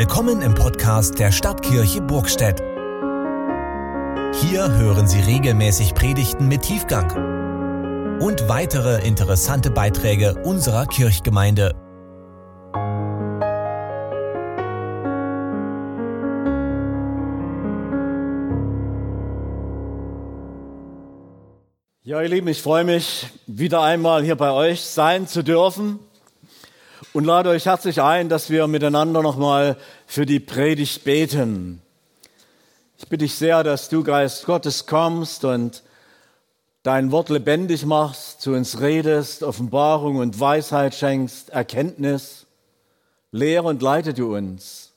Willkommen im Podcast der Stadtkirche Burgstedt. Hier hören Sie regelmäßig Predigten mit Tiefgang und weitere interessante Beiträge unserer Kirchgemeinde. Ja, ihr Lieben, ich freue mich, wieder einmal hier bei euch sein zu dürfen. Und lade euch herzlich ein, dass wir miteinander nochmal für die Predigt beten. Ich bitte dich sehr, dass du, Geist Gottes, kommst und dein Wort lebendig machst, zu uns redest, Offenbarung und Weisheit schenkst, Erkenntnis, lehre und leite du uns.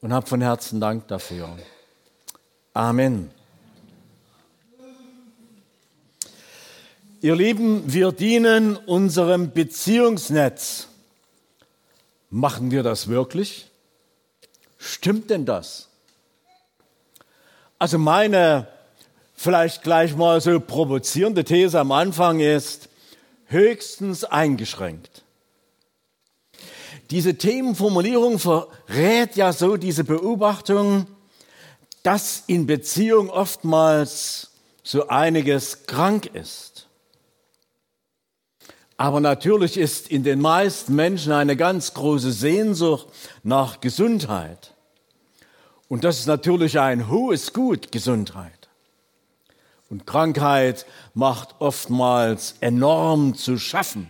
Und hab von Herzen Dank dafür. Amen. Ihr Lieben, wir dienen unserem Beziehungsnetz. Machen wir das wirklich? Stimmt denn das? Also meine vielleicht gleich mal so provozierende These am Anfang ist höchstens eingeschränkt. Diese Themenformulierung verrät ja so diese Beobachtung, dass in Beziehung oftmals so einiges krank ist. Aber natürlich ist in den meisten Menschen eine ganz große Sehnsucht nach Gesundheit. Und das ist natürlich ein hohes Gut, Gesundheit. Und Krankheit macht oftmals enorm zu schaffen.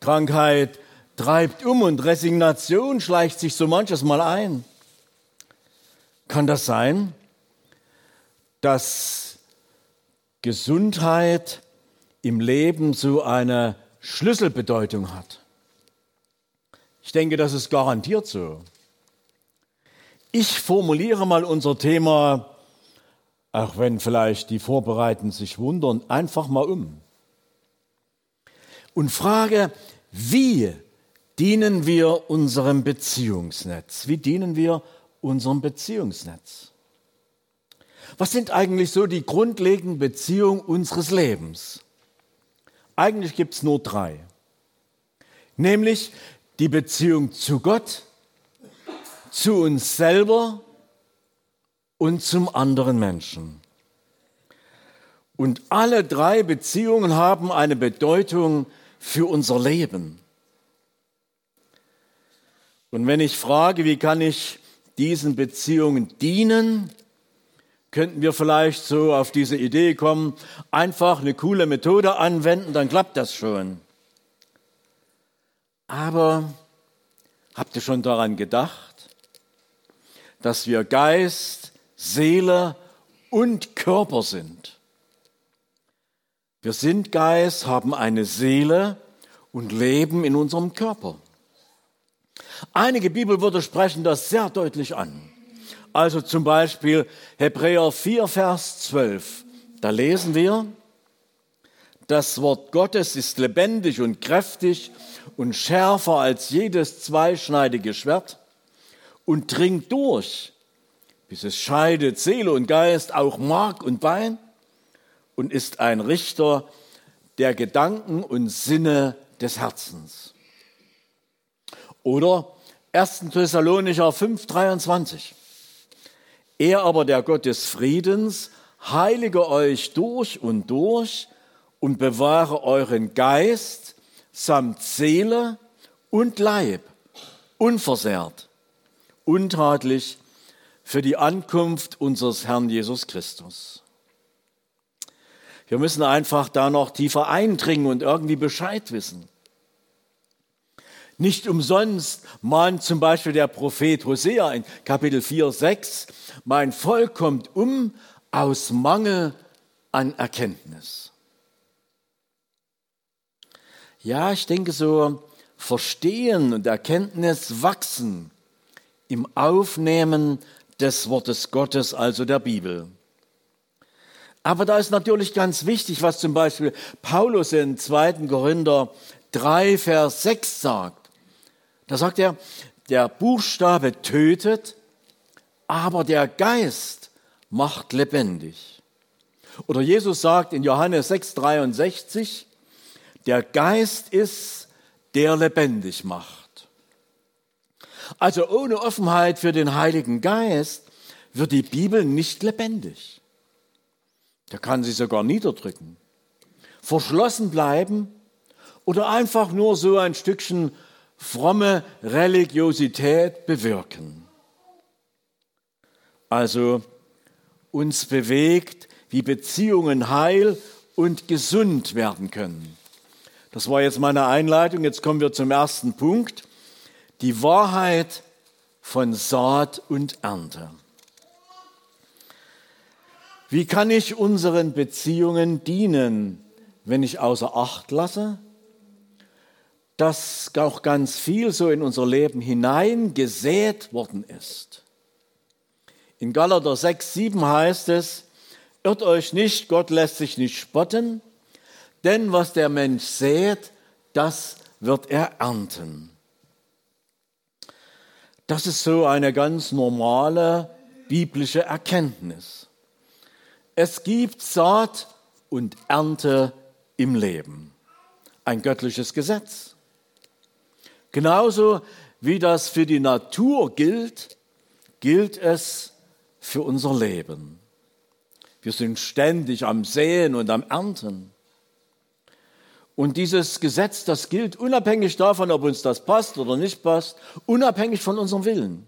Krankheit treibt um und Resignation schleicht sich so manches Mal ein. Kann das sein, dass Gesundheit im Leben so eine Schlüsselbedeutung hat? Ich denke, das ist garantiert so. Ich formuliere mal unser Thema, auch wenn vielleicht die Vorbereitenden sich wundern, einfach mal um. Und frage, wie dienen wir unserem Beziehungsnetz? Wie dienen wir unserem Beziehungsnetz? Was sind eigentlich so die grundlegenden Beziehungen unseres Lebens? Eigentlich gibt es nur drei. Nämlich die Beziehung zu Gott, zu uns selber und zum anderen Menschen. Und alle drei Beziehungen haben eine Bedeutung für unser Leben. Und wenn ich frage, wie kann ich diesen Beziehungen dienen, könnten wir vielleicht so auf diese Idee kommen, einfach eine coole Methode anwenden, dann klappt das schon. Aber habt ihr schon daran gedacht, dass wir Geist, Seele und Körper sind? Wir sind Geist, haben eine Seele und leben in unserem Körper. Einige Bibelwörter sprechen das sehr deutlich an. Also zum Beispiel Hebräer 4, Vers 12. Da lesen wir, das Wort Gottes ist lebendig und kräftig und schärfer als jedes zweischneidige Schwert und dringt durch, bis es scheidet Seele und Geist, auch Mark und Bein und ist ein Richter der Gedanken und Sinne des Herzens. Oder 1. Thessalonicher 5, 23. Er aber, der Gott des Friedens, heilige euch durch und bewahre euren Geist samt Seele und Leib unversehrt, untadelig für die Ankunft unseres Herrn Jesus Christus. Wir müssen einfach da noch tiefer eindringen und irgendwie Bescheid wissen. Nicht umsonst mahnt zum Beispiel der Prophet Hosea in Kapitel 4, 6, mein Volk kommt um aus Mangel an Erkenntnis. Ja, ich denke so, Verstehen und Erkenntnis wachsen im Aufnehmen des Wortes Gottes, also der Bibel. Aber da ist natürlich ganz wichtig, was zum Beispiel Paulus in 2. Korinther 3, Vers 6 sagt. Da sagt er, der Buchstabe tötet, aber der Geist macht lebendig. Oder Jesus sagt in Johannes 6,63, der Geist ist, der lebendig macht. Also ohne Offenheit für den Heiligen Geist wird die Bibel nicht lebendig. Der kann sie sogar niederdrücken, verschlossen bleiben oder einfach nur so ein Stückchen fromme Religiosität bewirken. Also uns bewegt, wie Beziehungen heil und gesund werden können. Das war jetzt meine Einleitung, jetzt kommen wir zum ersten Punkt. Die Wahrheit von Saat und Ernte. Wie kann ich unseren Beziehungen dienen, wenn ich außer Acht lasse, dass auch ganz viel so in unser Leben hinein gesät worden ist? In Galater 6,7 heißt es, irrt euch nicht, Gott lässt sich nicht spotten, denn was der Mensch sät, das wird er ernten. Das ist so eine ganz normale biblische Erkenntnis. Es gibt Saat und Ernte im Leben. Ein göttliches Gesetz. Genauso wie das für die Natur gilt, gilt es für unser Leben. Wir sind ständig am Säen und am Ernten. Und dieses Gesetz, das gilt unabhängig davon, ob uns das passt oder nicht passt, unabhängig von unserem Willen.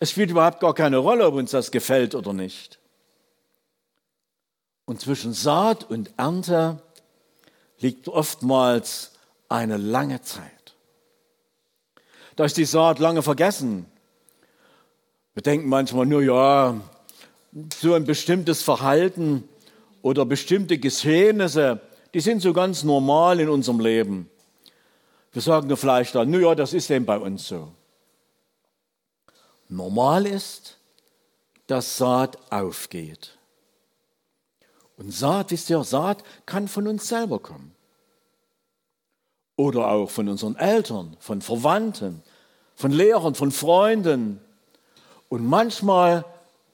Es spielt überhaupt gar keine Rolle, ob uns das gefällt oder nicht. Und zwischen Saat und Ernte liegt oftmals eine lange Zeit. Da ist die Saat lange vergessen. Wir denken manchmal nur, ja, so ein bestimmtes Verhalten oder bestimmte Geschehnisse, die sind so ganz normal in unserem Leben. Wir sagen nur vielleicht dann, naja, das ist eben bei uns so. Normal ist, dass Saat aufgeht. Und Saat, wisst ihr, Saat kann von uns selber kommen. Oder auch von unseren Eltern, von Verwandten, von Lehrern, von Freunden. Und manchmal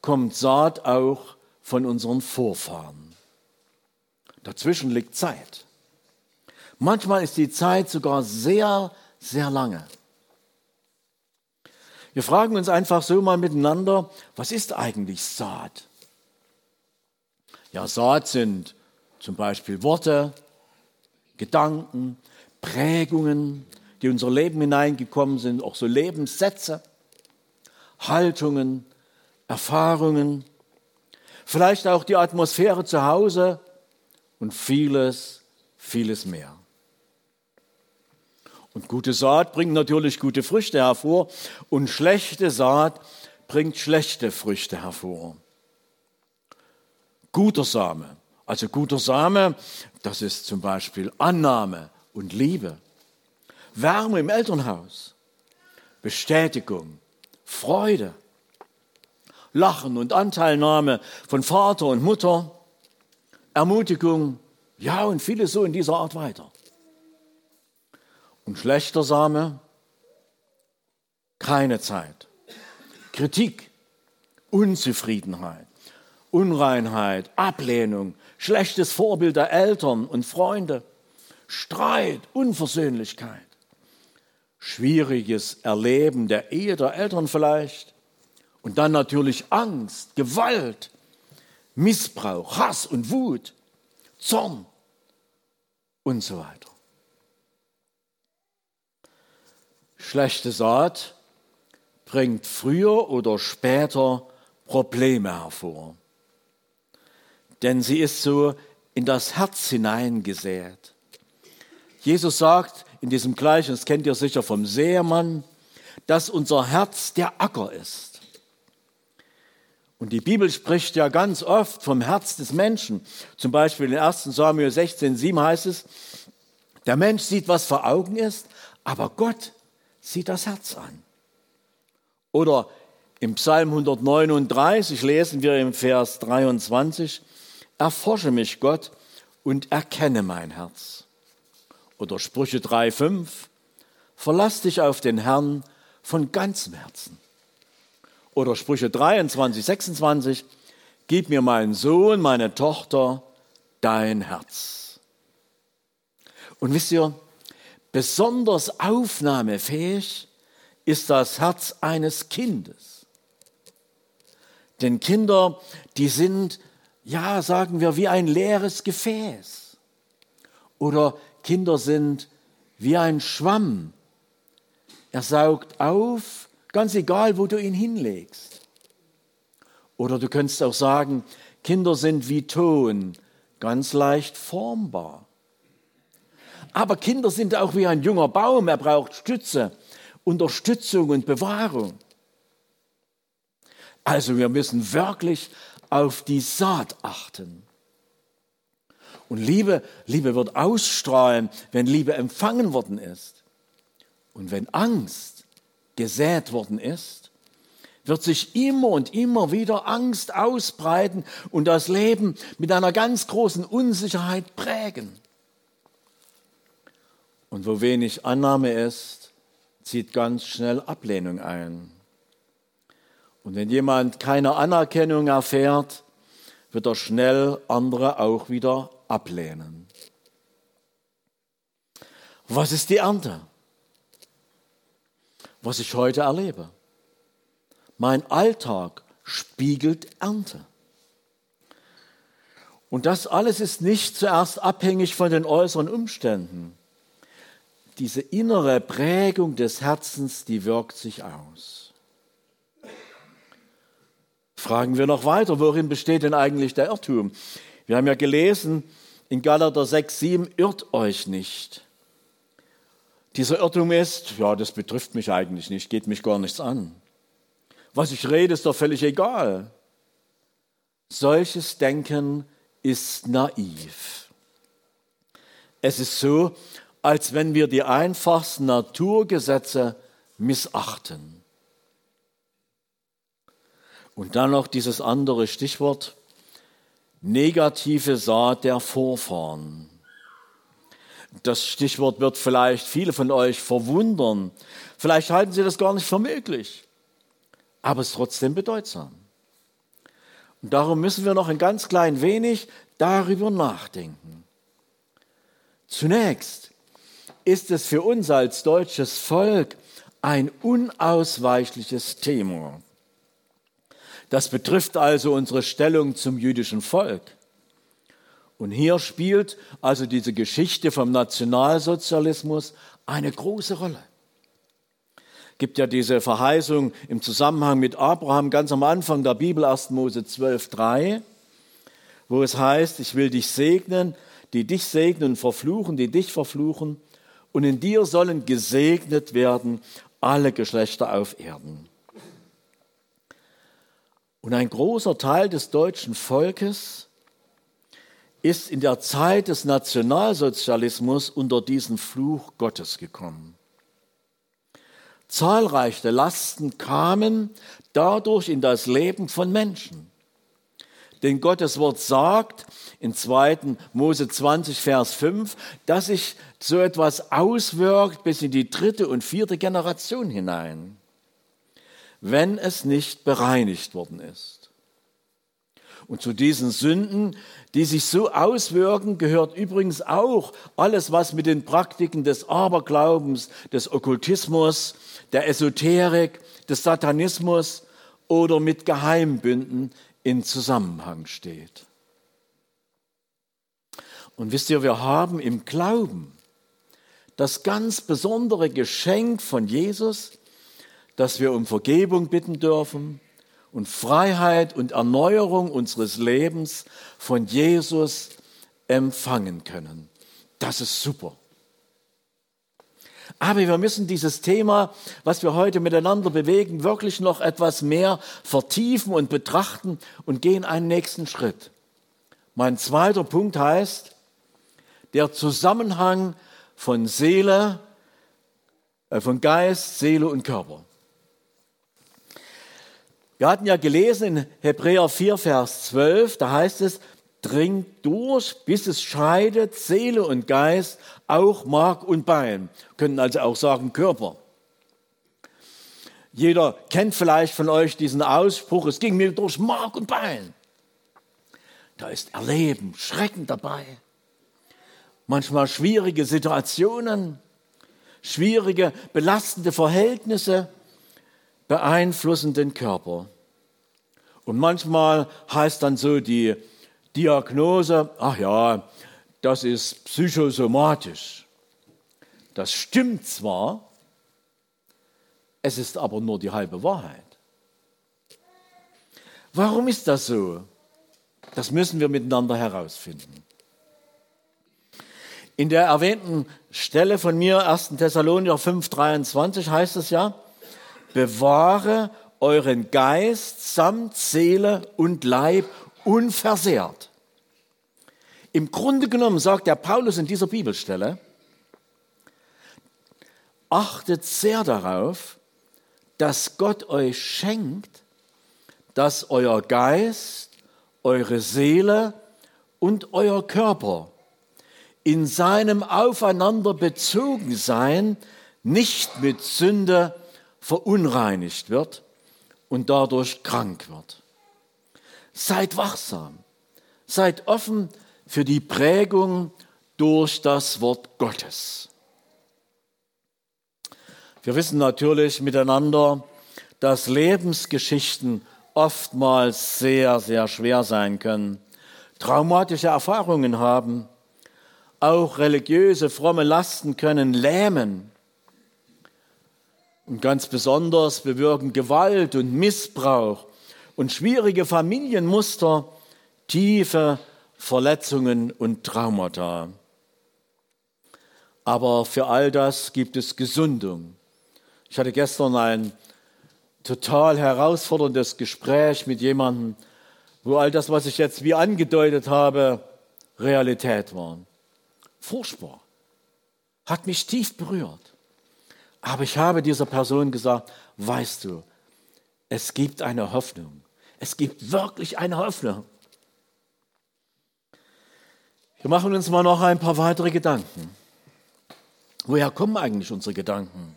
kommt Saat auch von unseren Vorfahren. Dazwischen liegt Zeit. Manchmal ist die Zeit sogar sehr, sehr lange. Wir fragen uns einfach so mal miteinander, was ist eigentlich Saat? Ja, Saat sind zum Beispiel Worte, Gedanken, Prägungen, die in unser Leben hineingekommen sind, auch so Lebenssätze, Haltungen, Erfahrungen, vielleicht auch die Atmosphäre zu Hause und vieles, vieles mehr. Und gute Saat bringt natürlich gute Früchte hervor und schlechte Saat bringt schlechte Früchte hervor. Guter Same, also guter Same, das ist zum Beispiel Annahme und Liebe, Wärme im Elternhaus, Bestätigung, Freude, Lachen und Anteilnahme von Vater und Mutter, Ermutigung, ja und vieles so in dieser Art weiter. Und schlechter Same, keine Zeit, Kritik, Unzufriedenheit, Unreinheit, Ablehnung, schlechtes Vorbild der Eltern und Freunde, Streit, Unversöhnlichkeit, schwieriges Erleben der Ehe der Eltern vielleicht und dann natürlich Angst, Gewalt, Missbrauch, Hass und Wut, Zorn und so weiter. Schlechte Saat bringt früher oder später Probleme hervor. Denn sie ist so in das Herz hineingesät. Jesus sagt in diesem Gleichnis, das kennt ihr sicher vom Sämann, dass unser Herz der Acker ist. Und die Bibel spricht ja ganz oft vom Herz des Menschen. Zum Beispiel in 1. Samuel 16,7 heißt es, der Mensch sieht, was vor Augen ist, aber Gott sieht das Herz an. Oder im Psalm 139 lesen wir im Vers 23, erforsche mich, Gott, und erkenne mein Herz. Oder Sprüche 3,5, verlass dich auf den Herrn von ganzem Herzen. Oder Sprüche 23,26, gib mir meinen Sohn, meine Tochter, dein Herz. Und wisst ihr, besonders aufnahmefähig ist das Herz eines Kindes. Denn Kinder, die sind, ja, sagen wir, wie ein leeres Gefäß. Oder Kinder sind wie ein Schwamm. Er saugt auf, ganz egal, wo du ihn hinlegst. Oder du könntest auch sagen, Kinder sind wie Ton, ganz leicht formbar. Aber Kinder sind auch wie ein junger Baum, er braucht Stütze, Unterstützung und Bewahrung. Also wir müssen wirklich auf die Saat achten. Und Liebe wird ausstrahlen, wenn Liebe empfangen worden ist. Und wenn Angst gesät worden ist, wird sich immer und immer wieder Angst ausbreiten und das Leben mit einer ganz großen Unsicherheit prägen. Und wo wenig Annahme ist, zieht ganz schnell Ablehnung ein. Und wenn jemand keine Anerkennung erfährt, wird er schnell andere auch wieder ablehnen. Was ist die Ernte? Was ich heute erlebe. Mein Alltag spiegelt Ernte. Und das alles ist nicht zuerst abhängig von den äußeren Umständen. Diese innere Prägung des Herzens, die wirkt sich aus. Fragen wir noch weiter, worin besteht denn eigentlich der Irrtum? Wir haben ja gelesen in Galater 6,7, irrt euch nicht. Dieser Irrtum ist, ja, das betrifft mich eigentlich nicht, geht mich gar nichts an. Was ich rede, ist doch völlig egal. Solches Denken ist naiv. Es ist so, als wenn wir die einfachsten Naturgesetze missachten. Und dann noch dieses andere Stichwort, negative Saat der Vorfahren. Das Stichwort wird vielleicht viele von euch verwundern. Vielleicht halten Sie das gar nicht für möglich. Aber es ist trotzdem bedeutsam. Und darum müssen wir noch ein ganz klein wenig darüber nachdenken. Zunächst ist es für uns als deutsches Volk ein unausweichliches Thema. Das betrifft also unsere Stellung zum jüdischen Volk. Und hier spielt also diese Geschichte vom Nationalsozialismus eine große Rolle. Es gibt ja diese Verheißung im Zusammenhang mit Abraham ganz am Anfang der Bibel, 1. Mose 12,3, wo es heißt, ich will dich segnen, die dich segnen und verfluchen, die dich verfluchen. Und in dir sollen gesegnet werden alle Geschlechter auf Erden. Und ein großer Teil des deutschen Volkes ist in der Zeit des Nationalsozialismus unter diesen Fluch Gottes gekommen. Zahlreiche Lasten kamen dadurch in das Leben von Menschen. Denn Gottes Wort sagt in 2. Mose 20, Vers 5, dass sich so etwas auswirkt bis in die 3. und 4. Generation hinein, wenn es nicht bereinigt worden ist. Und zu diesen Sünden, die sich so auswirken, gehört übrigens auch alles, was mit den Praktiken des Aberglaubens, des Okkultismus, der Esoterik, des Satanismus oder mit Geheimbünden in Zusammenhang steht. Und wisst ihr, wir haben im Glauben das ganz besondere Geschenk von Jesus, dass wir um Vergebung bitten dürfen, und Freiheit und Erneuerung unseres Lebens von Jesus empfangen können. Das ist super. Aber wir müssen dieses Thema, was wir heute miteinander bewegen, wirklich noch etwas mehr vertiefen und betrachten und gehen einen nächsten Schritt. Mein zweiter Punkt heißt, der Zusammenhang von Geist, Seele und Körper. Wir hatten ja gelesen in Hebräer 4, Vers 12, da heißt es, dringt durch, bis es scheidet, Seele und Geist, auch Mark und Bein. Wir können also auch sagen Körper. Jeder kennt vielleicht von euch diesen Ausspruch, es ging mir durch Mark und Bein. Da ist Erleben, Schrecken dabei. Manchmal schwierige Situationen, schwierige, belastende Verhältnisse, beeinflussen den Körper. Und manchmal heißt dann so die Diagnose, ach ja, das ist psychosomatisch. Das stimmt zwar, es ist aber nur die halbe Wahrheit. Warum ist das so? Das müssen wir miteinander herausfinden. In der erwähnten Stelle von mir, 1. Thessalonicher 5,23, heißt es ja, bewahre euren Geist samt Seele und Leib unversehrt. Im Grunde genommen sagt der Paulus in dieser Bibelstelle, achtet sehr darauf, dass Gott euch schenkt, dass euer Geist, eure Seele und euer Körper in seinem aufeinander bezogen sein nicht mit Sünde verunreinigt wird und dadurch krank wird. Seid wachsam, seid offen für die Prägung durch das Wort Gottes. Wir wissen natürlich miteinander, dass Lebensgeschichten oftmals sehr, sehr schwer sein können, traumatische Erfahrungen haben, auch religiöse, fromme Lasten können lähmen und ganz besonders bewirken Gewalt und Missbrauch und schwierige Familienmuster, tiefe Verletzungen und Traumata. Aber für all das gibt es Gesundung. Ich hatte gestern ein total herausforderndes Gespräch mit jemandem, wo all das, was ich jetzt wie angedeutet habe, Realität war. Furchtbar. Hat mich tief berührt. Aber ich habe dieser Person gesagt, weißt du, es gibt eine Hoffnung. Es gibt wirklich eine Hoffnung. Wir machen uns mal noch ein paar weitere Gedanken. Woher kommen eigentlich unsere Gedanken?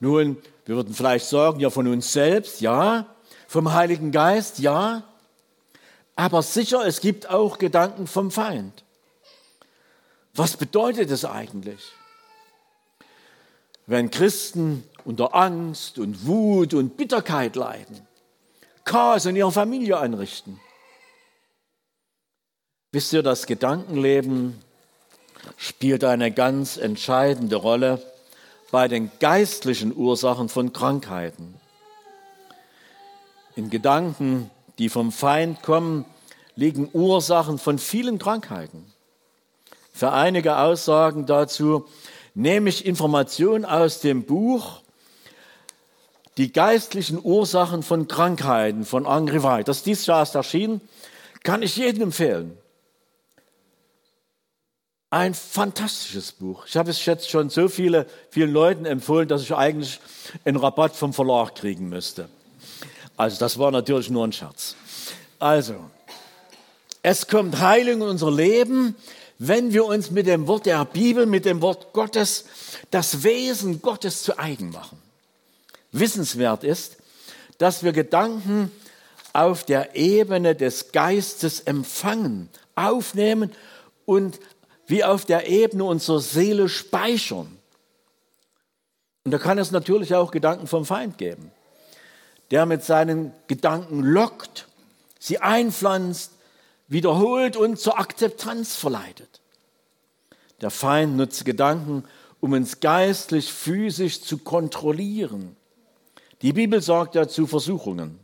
Nun, wir würden vielleicht sagen, ja, von uns selbst, ja, vom Heiligen Geist, ja, aber sicher, es gibt auch Gedanken vom Feind. Was bedeutet es eigentlich, wenn Christen unter Angst und Wut und Bitterkeit leiden, Chaos in ihrer Familie anrichten? Wisst ihr, das Gedankenleben spielt eine ganz entscheidende Rolle bei den geistlichen Ursachen von Krankheiten. In Gedanken, die vom Feind kommen, liegen Ursachen von vielen Krankheiten. Für einige Aussagen dazu nehme ich Informationen aus dem Buch Die geistlichen Ursachen von Krankheiten von Henry White. Das ist dieses Jahr erst erschienen, kann ich jedem empfehlen. Ein fantastisches Buch. Ich habe es jetzt schon so vielen Leuten empfohlen, dass ich eigentlich einen Rabatt vom Verlag kriegen müsste. Also das war natürlich nur ein Scherz. Also, es kommt Heilung in unser Leben, wenn wir uns mit dem Wort der Bibel, mit dem Wort Gottes, das Wesen Gottes zu eigen machen. Wissenswert ist, dass wir Gedanken auf der Ebene des Geistes empfangen, aufnehmen und wie auf der Ebene unserer Seele speichern. Und da kann es natürlich auch Gedanken vom Feind geben, der mit seinen Gedanken lockt, sie einpflanzt, wiederholt und zur Akzeptanz verleitet. Der Feind nutzt Gedanken, um uns geistlich, physisch zu kontrollieren. Die Bibel sagt dazu Versuchungen.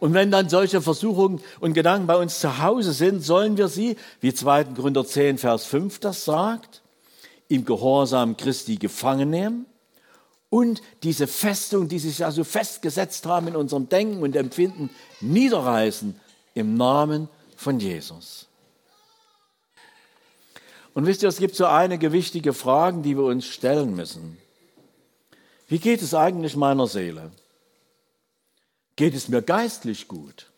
Und wenn dann solche Versuchungen und Gedanken bei uns zu Hause sind, sollen wir sie, wie 2. Korinther 10, Vers 5 das sagt, im Gehorsam Christi gefangen nehmen und diese Festung, die sich ja so festgesetzt haben in unserem Denken und Empfinden, niederreißen im Namen von Jesus. Und wisst ihr, es gibt so einige wichtige Fragen, die wir uns stellen müssen. Wie geht es eigentlich meiner Seele? Geht es mir geistlich gut?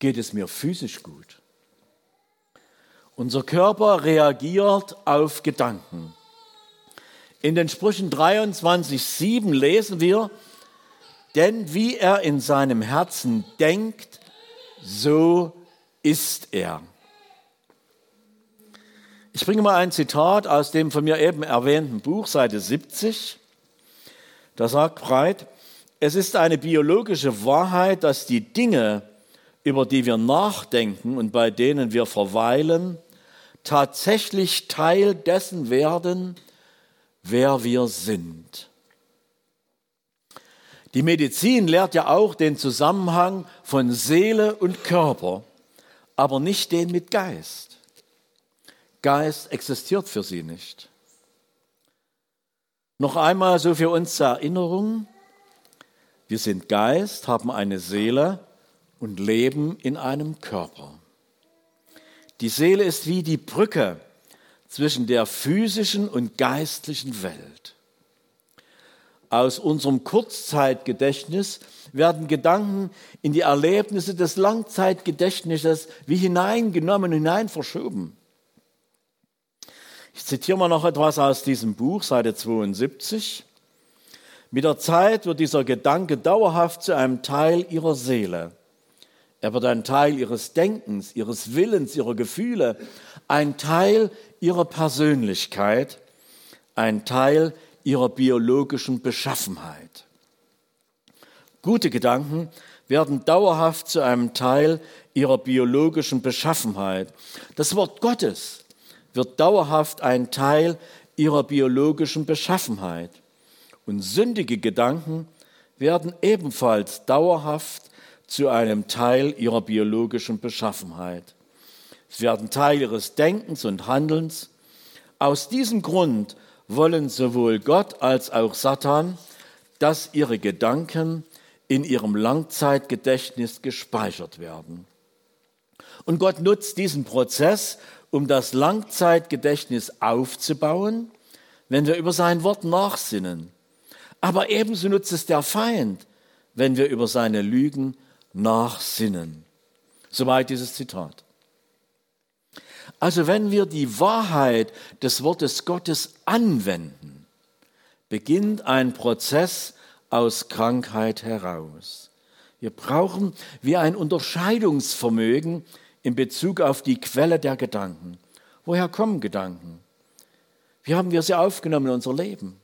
Geht es mir physisch gut? Unser Körper reagiert auf Gedanken. In den Sprüchen 23,7 lesen wir, denn wie er in seinem Herzen denkt, so ist er. Ich bringe mal ein Zitat aus dem von mir eben erwähnten Buch, Seite 70. Da sagt White, es ist eine biologische Wahrheit, dass die Dinge, über die wir nachdenken und bei denen wir verweilen, tatsächlich Teil dessen werden, wer wir sind. Die Medizin lehrt ja auch den Zusammenhang von Seele und Körper, aber nicht den mit Geist. Geist existiert für sie nicht. Noch einmal so für uns zur Erinnerung. Wir sind Geist, haben eine Seele und leben in einem Körper. Die Seele ist wie die Brücke zwischen der physischen und geistlichen Welt. Aus unserem Kurzzeitgedächtnis werden Gedanken in die Erlebnisse des Langzeitgedächtnisses wie hineingenommen, hineinverschoben. Ich zitiere mal noch etwas aus diesem Buch, Seite 72. Mit der Zeit wird dieser Gedanke dauerhaft zu einem Teil ihrer Seele. Er wird ein Teil ihres Denkens, ihres Willens, ihrer Gefühle, ein Teil ihrer Persönlichkeit, ein Teil ihrer biologischen Beschaffenheit. Gute Gedanken werden dauerhaft zu einem Teil ihrer biologischen Beschaffenheit. Das Wort Gottes wird dauerhaft ein Teil ihrer biologischen Beschaffenheit. Und sündige Gedanken werden ebenfalls dauerhaft zu einem Teil ihrer biologischen Beschaffenheit. Sie werden Teil ihres Denkens und Handelns. Aus diesem Grund wollen sowohl Gott als auch Satan, dass ihre Gedanken in ihrem Langzeitgedächtnis gespeichert werden. Und Gott nutzt diesen Prozess, um das Langzeitgedächtnis aufzubauen, wenn wir über sein Wort nachsinnen. Aber ebenso nutzt es der Feind, wenn wir über seine Lügen nachsinnen. Soweit dieses Zitat. Also wenn wir die Wahrheit des Wortes Gottes anwenden, beginnt ein Prozess aus Krankheit heraus. Wir brauchen wie ein Unterscheidungsvermögen in Bezug auf die Quelle der Gedanken. Woher kommen Gedanken? Wie haben wir sie aufgenommen in unser Leben?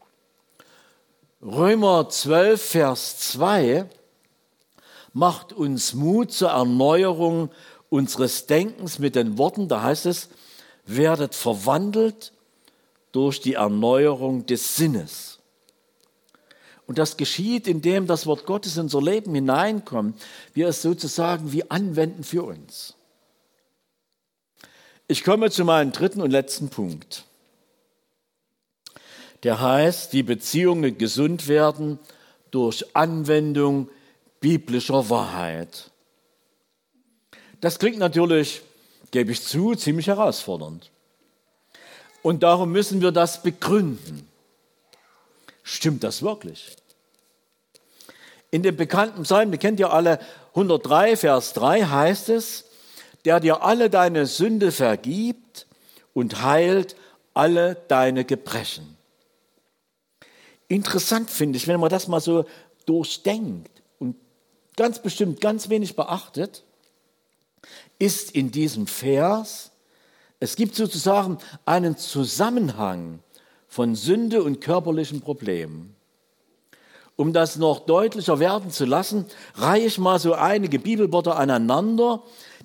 Römer 12, Vers 2 macht uns Mut zur Erneuerung unseres Denkens mit den Worten, da heißt es, werdet verwandelt durch die Erneuerung des Sinnes. Und das geschieht, indem das Wort Gottes in unser Leben hineinkommt, wir es sozusagen wie anwenden für uns. Ich komme zu meinem dritten und letzten Punkt. Der heißt, die Beziehungen gesund werden durch Anwendung biblischer Wahrheit. Das klingt natürlich, gebe ich zu, ziemlich herausfordernd. Und darum müssen wir das begründen. Stimmt das wirklich? In dem bekannten Psalm, den kennt ihr alle, 103, Vers 3 heißt es, der dir alle deine Sünde vergibt und heilt alle deine Gebrechen. Interessant finde ich, wenn man das mal so durchdenkt und ganz bestimmt ganz wenig beachtet, ist in diesem Vers, es gibt sozusagen einen Zusammenhang von Sünde und körperlichen Problemen. Um das noch deutlicher werden zu lassen, reihe ich mal so einige Bibelworte aneinander,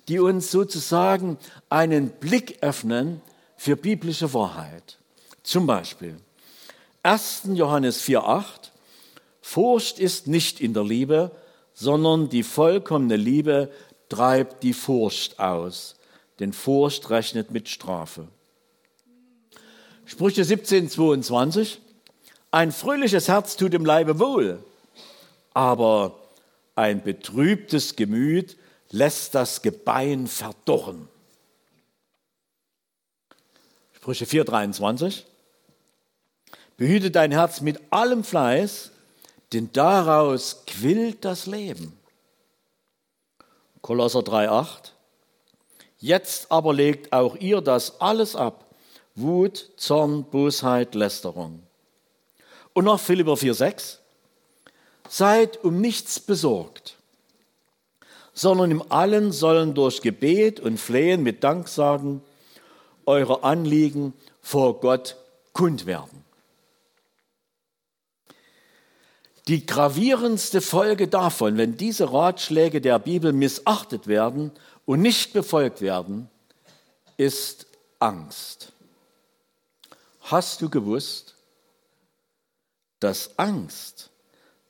die uns sozusagen einen Blick öffnen für biblische Wahrheit. Zum Beispiel 1. Johannes 4,8, Furcht ist nicht in der Liebe, sondern die vollkommene Liebe treibt die Furcht aus, denn Furcht rechnet mit Strafe. Sprüche 17,22, ein fröhliches Herz tut dem Leibe wohl, aber ein betrübtes Gemüt lässt das Gebein verdorren. Sprüche 4,23, behüte dein Herz mit allem Fleiß, denn daraus quillt das Leben. Kolosser 3,8. Jetzt aber legt auch ihr das alles ab. Wut, Zorn, Bosheit, Lästerung. Und noch Philipper 4,6. Seid um nichts besorgt, sondern in allem sollen durch Gebet und Flehen mit Danksagen eure Anliegen vor Gott kund werden. Die gravierendste Folge davon, wenn diese Ratschläge der Bibel missachtet werden und nicht befolgt werden, ist Angst. Hast du gewusst, dass Angst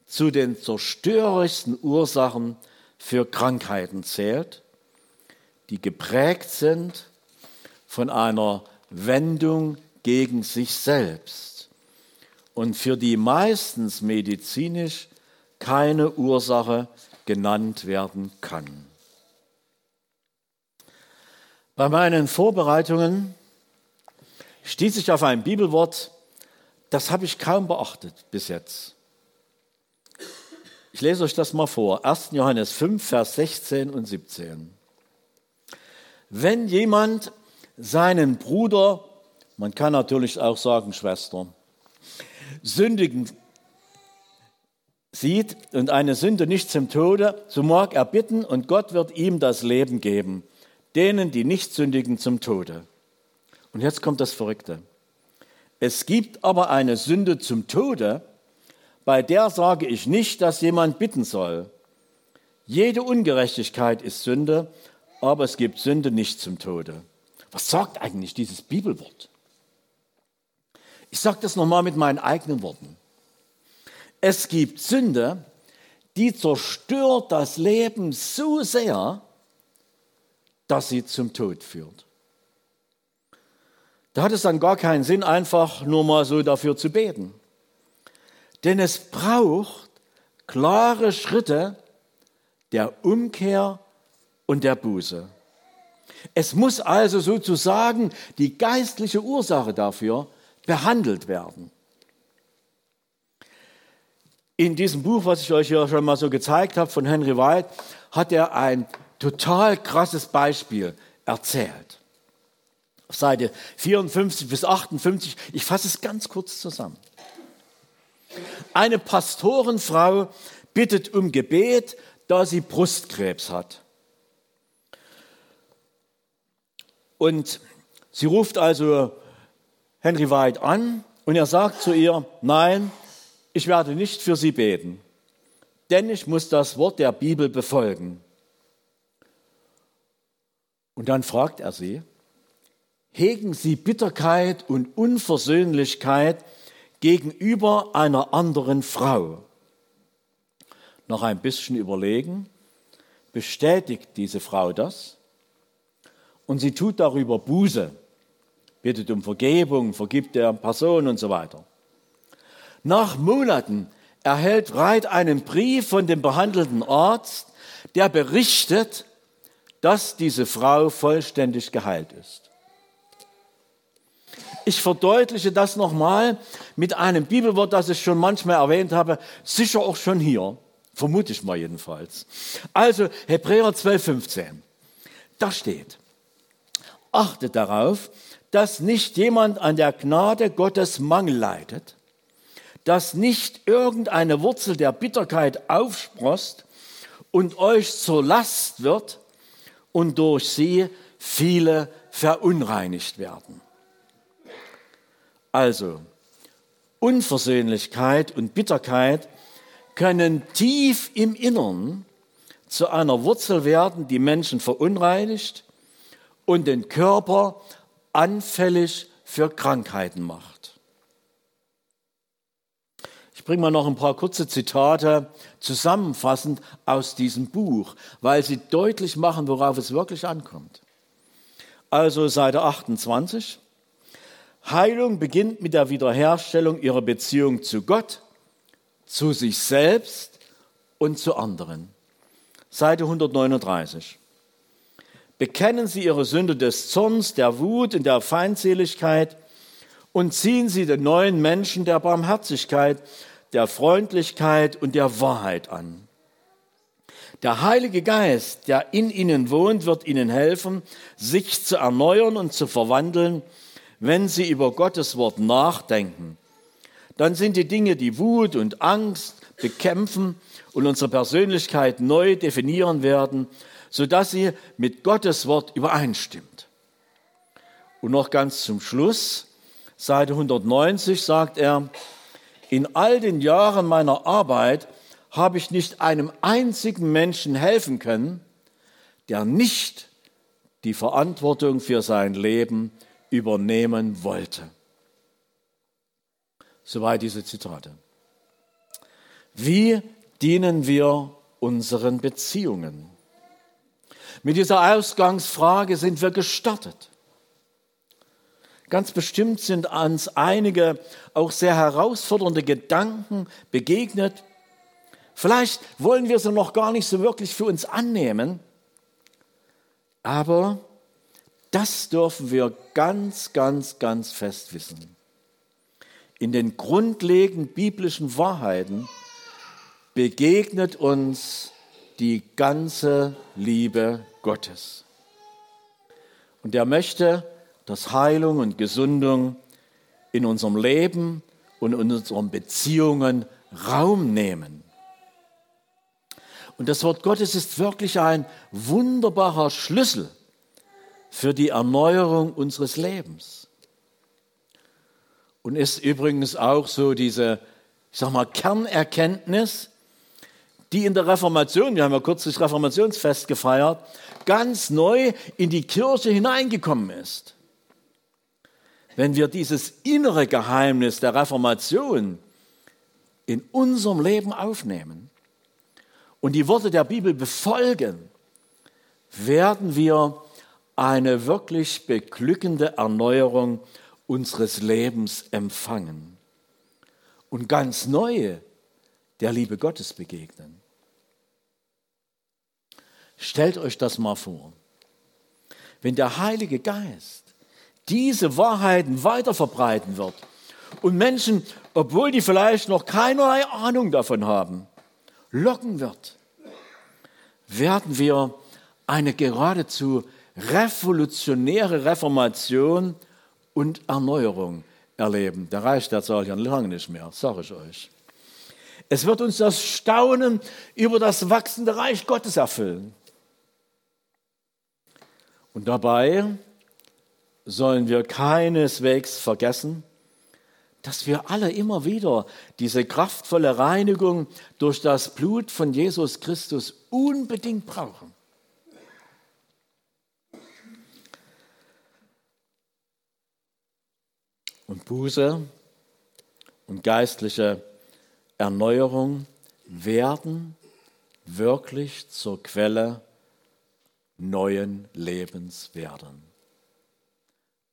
zu den zerstörerischsten Ursachen für Krankheiten zählt, die geprägt sind von einer Wendung gegen sich selbst und für die meistens medizinisch keine Ursache genannt werden kann? Bei meinen Vorbereitungen stieß ich auf ein Bibelwort, das habe ich kaum beachtet bis jetzt. Ich lese euch das mal vor. 1. Johannes 5, Vers 16 und 17. Wenn jemand seinen Bruder, man kann natürlich auch sagen Schwester, sündigen sieht und eine Sünde nicht zum Tode, so mag er bitten und Gott wird ihm das Leben geben, denen, die nicht sündigen, zum Tode. Und jetzt kommt das Verrückte. Es gibt aber eine Sünde zum Tode, bei der sage ich nicht, dass jemand bitten soll. Jede Ungerechtigkeit ist Sünde, aber es gibt Sünde nicht zum Tode. Was sagt eigentlich dieses Bibelwort? Ich sage das nochmal mit meinen eigenen Worten. Es gibt Sünde, die zerstört das Leben so sehr, dass sie zum Tod führt. Da hat es dann gar keinen Sinn, einfach nur mal so dafür zu beten. Denn es braucht klare Schritte der Umkehr und der Buße. Es muss also sozusagen die geistliche Ursache dafür behandelt werden. In diesem Buch, was ich euch ja schon mal so gezeigt habe, von Henry White, hat er ein total krasses Beispiel erzählt. Auf Seite 54 bis 58, ich fasse es ganz kurz zusammen. Eine Pastorenfrau bittet um Gebet, da sie Brustkrebs hat. Und sie ruft also Henry White an und er sagt zu ihr, nein, ich werde nicht für Sie beten, denn ich muss das Wort der Bibel befolgen. Und dann fragt er sie, hegen Sie Bitterkeit und Unversöhnlichkeit gegenüber einer anderen Frau? Nach ein bisschen Überlegen bestätigt diese Frau das und sie tut darüber Buße, bittet um Vergebung, vergibt der Person und so weiter. Nach Monaten erhält Reit einen Brief von dem behandelnden Arzt, der berichtet, dass diese Frau vollständig geheilt ist. Ich verdeutliche das nochmal mit einem Bibelwort, das ich schon manchmal erwähnt habe, sicher auch schon hier, vermute ich mal jedenfalls. Also Hebräer 12,15, da steht, achtet darauf, dass nicht jemand an der Gnade Gottes Mangel leidet, dass nicht irgendeine Wurzel der Bitterkeit aufsprost und euch zur Last wird und durch sie viele verunreinigt werden. Also, Unversöhnlichkeit und Bitterkeit können tief im Innern zu einer Wurzel werden, die Menschen verunreinigt und den Körper anfällig für Krankheiten macht. Ich bringe mal noch ein paar kurze Zitate zusammenfassend aus diesem Buch, weil sie deutlich machen, worauf es wirklich ankommt. Also Seite 28. Heilung beginnt mit der Wiederherstellung ihrer Beziehung zu Gott, zu sich selbst und zu anderen. Seite 139. Bekennen Sie ihre Sünde des Zorns, der Wut und der Feindseligkeit und ziehen Sie den neuen Menschen der Barmherzigkeit, der Freundlichkeit und der Wahrheit an. Der Heilige Geist, der in Ihnen wohnt, wird Ihnen helfen, sich zu erneuern und zu verwandeln. Wenn Sie über Gottes Wort nachdenken, dann sind die Dinge, die Wut und Angst bekämpfen und unsere Persönlichkeit neu definieren werden, sodass sie mit Gottes Wort übereinstimmt. Und noch ganz zum Schluss, Seite 190 sagt er, In all den Jahren meiner Arbeit habe ich nicht einem einzigen Menschen helfen können, der nicht die Verantwortung für sein Leben übernehmen wollte. Soweit diese Zitate. Wie dienen wir unseren Beziehungen? Mit dieser Ausgangsfrage sind wir gestartet. Ganz bestimmt sind uns einige auch sehr herausfordernde Gedanken begegnet. Vielleicht wollen wir sie noch gar nicht so wirklich für uns annehmen, aber das dürfen wir ganz, ganz, ganz fest wissen. In den grundlegenden biblischen Wahrheiten begegnet uns die ganze Liebe Gottes. Und er möchte, dass Heilung und Gesundung in unserem Leben und in unseren Beziehungen Raum nehmen. Und das Wort Gottes ist wirklich ein wunderbarer Schlüssel für die Erneuerung unseres Lebens. Und ist übrigens auch so diese, Kernerkenntnis, die in der Reformation, wir haben ja kurz das Reformationsfest gefeiert, ganz neu in die Kirche hineingekommen ist. Wenn wir dieses innere Geheimnis der Reformation in unserem Leben aufnehmen und die Worte der Bibel befolgen, werden wir eine wirklich beglückende Erneuerung unseres Lebens empfangen und ganz neue der Liebe Gottes begegnen. Stellt euch das mal vor. Wenn der Heilige Geist diese Wahrheiten weiter verbreiten wird und Menschen, obwohl die vielleicht noch keinerlei Ahnung davon haben, locken wird, werden wir eine geradezu revolutionäre Reformation und Erneuerung erleben. Da reicht der Zahl ja lange nicht mehr, sage ich euch. Es wird uns das Staunen über das wachsende Reich Gottes erfüllen. Und dabei sollen wir keineswegs vergessen, dass wir alle immer wieder diese kraftvolle Reinigung durch das Blut von Jesus Christus unbedingt brauchen. Und Buße und geistliche Erneuerung werden wirklich zur Quelle neuen Lebens werden.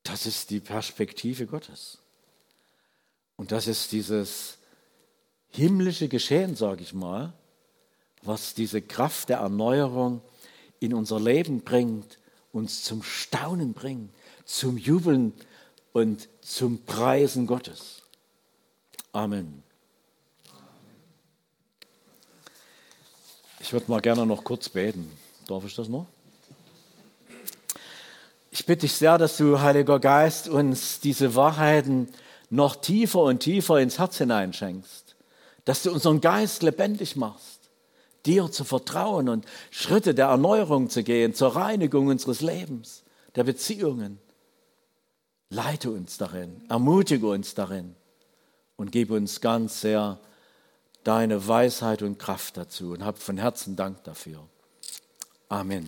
Das ist die Perspektive Gottes. Und das ist dieses himmlische Geschehen, sage ich mal, was diese Kraft der Erneuerung in unser Leben bringt, uns zum Staunen bringt, zum Jubeln und zum Preisen Gottes. Amen. Ich würde mal gerne noch kurz beten. Darf ich das noch? Ich bitte dich sehr, dass du, Heiliger Geist, uns diese Wahrheiten noch tiefer und tiefer ins Herz hineinschenkst. Dass du unseren Geist lebendig machst, dir zu vertrauen und Schritte der Erneuerung zu gehen, zur Reinigung unseres Lebens, der Beziehungen. Leite uns darin, ermutige uns darin und gebe uns ganz sehr deine Weisheit und Kraft dazu und hab von Herzen Dank dafür. Amen.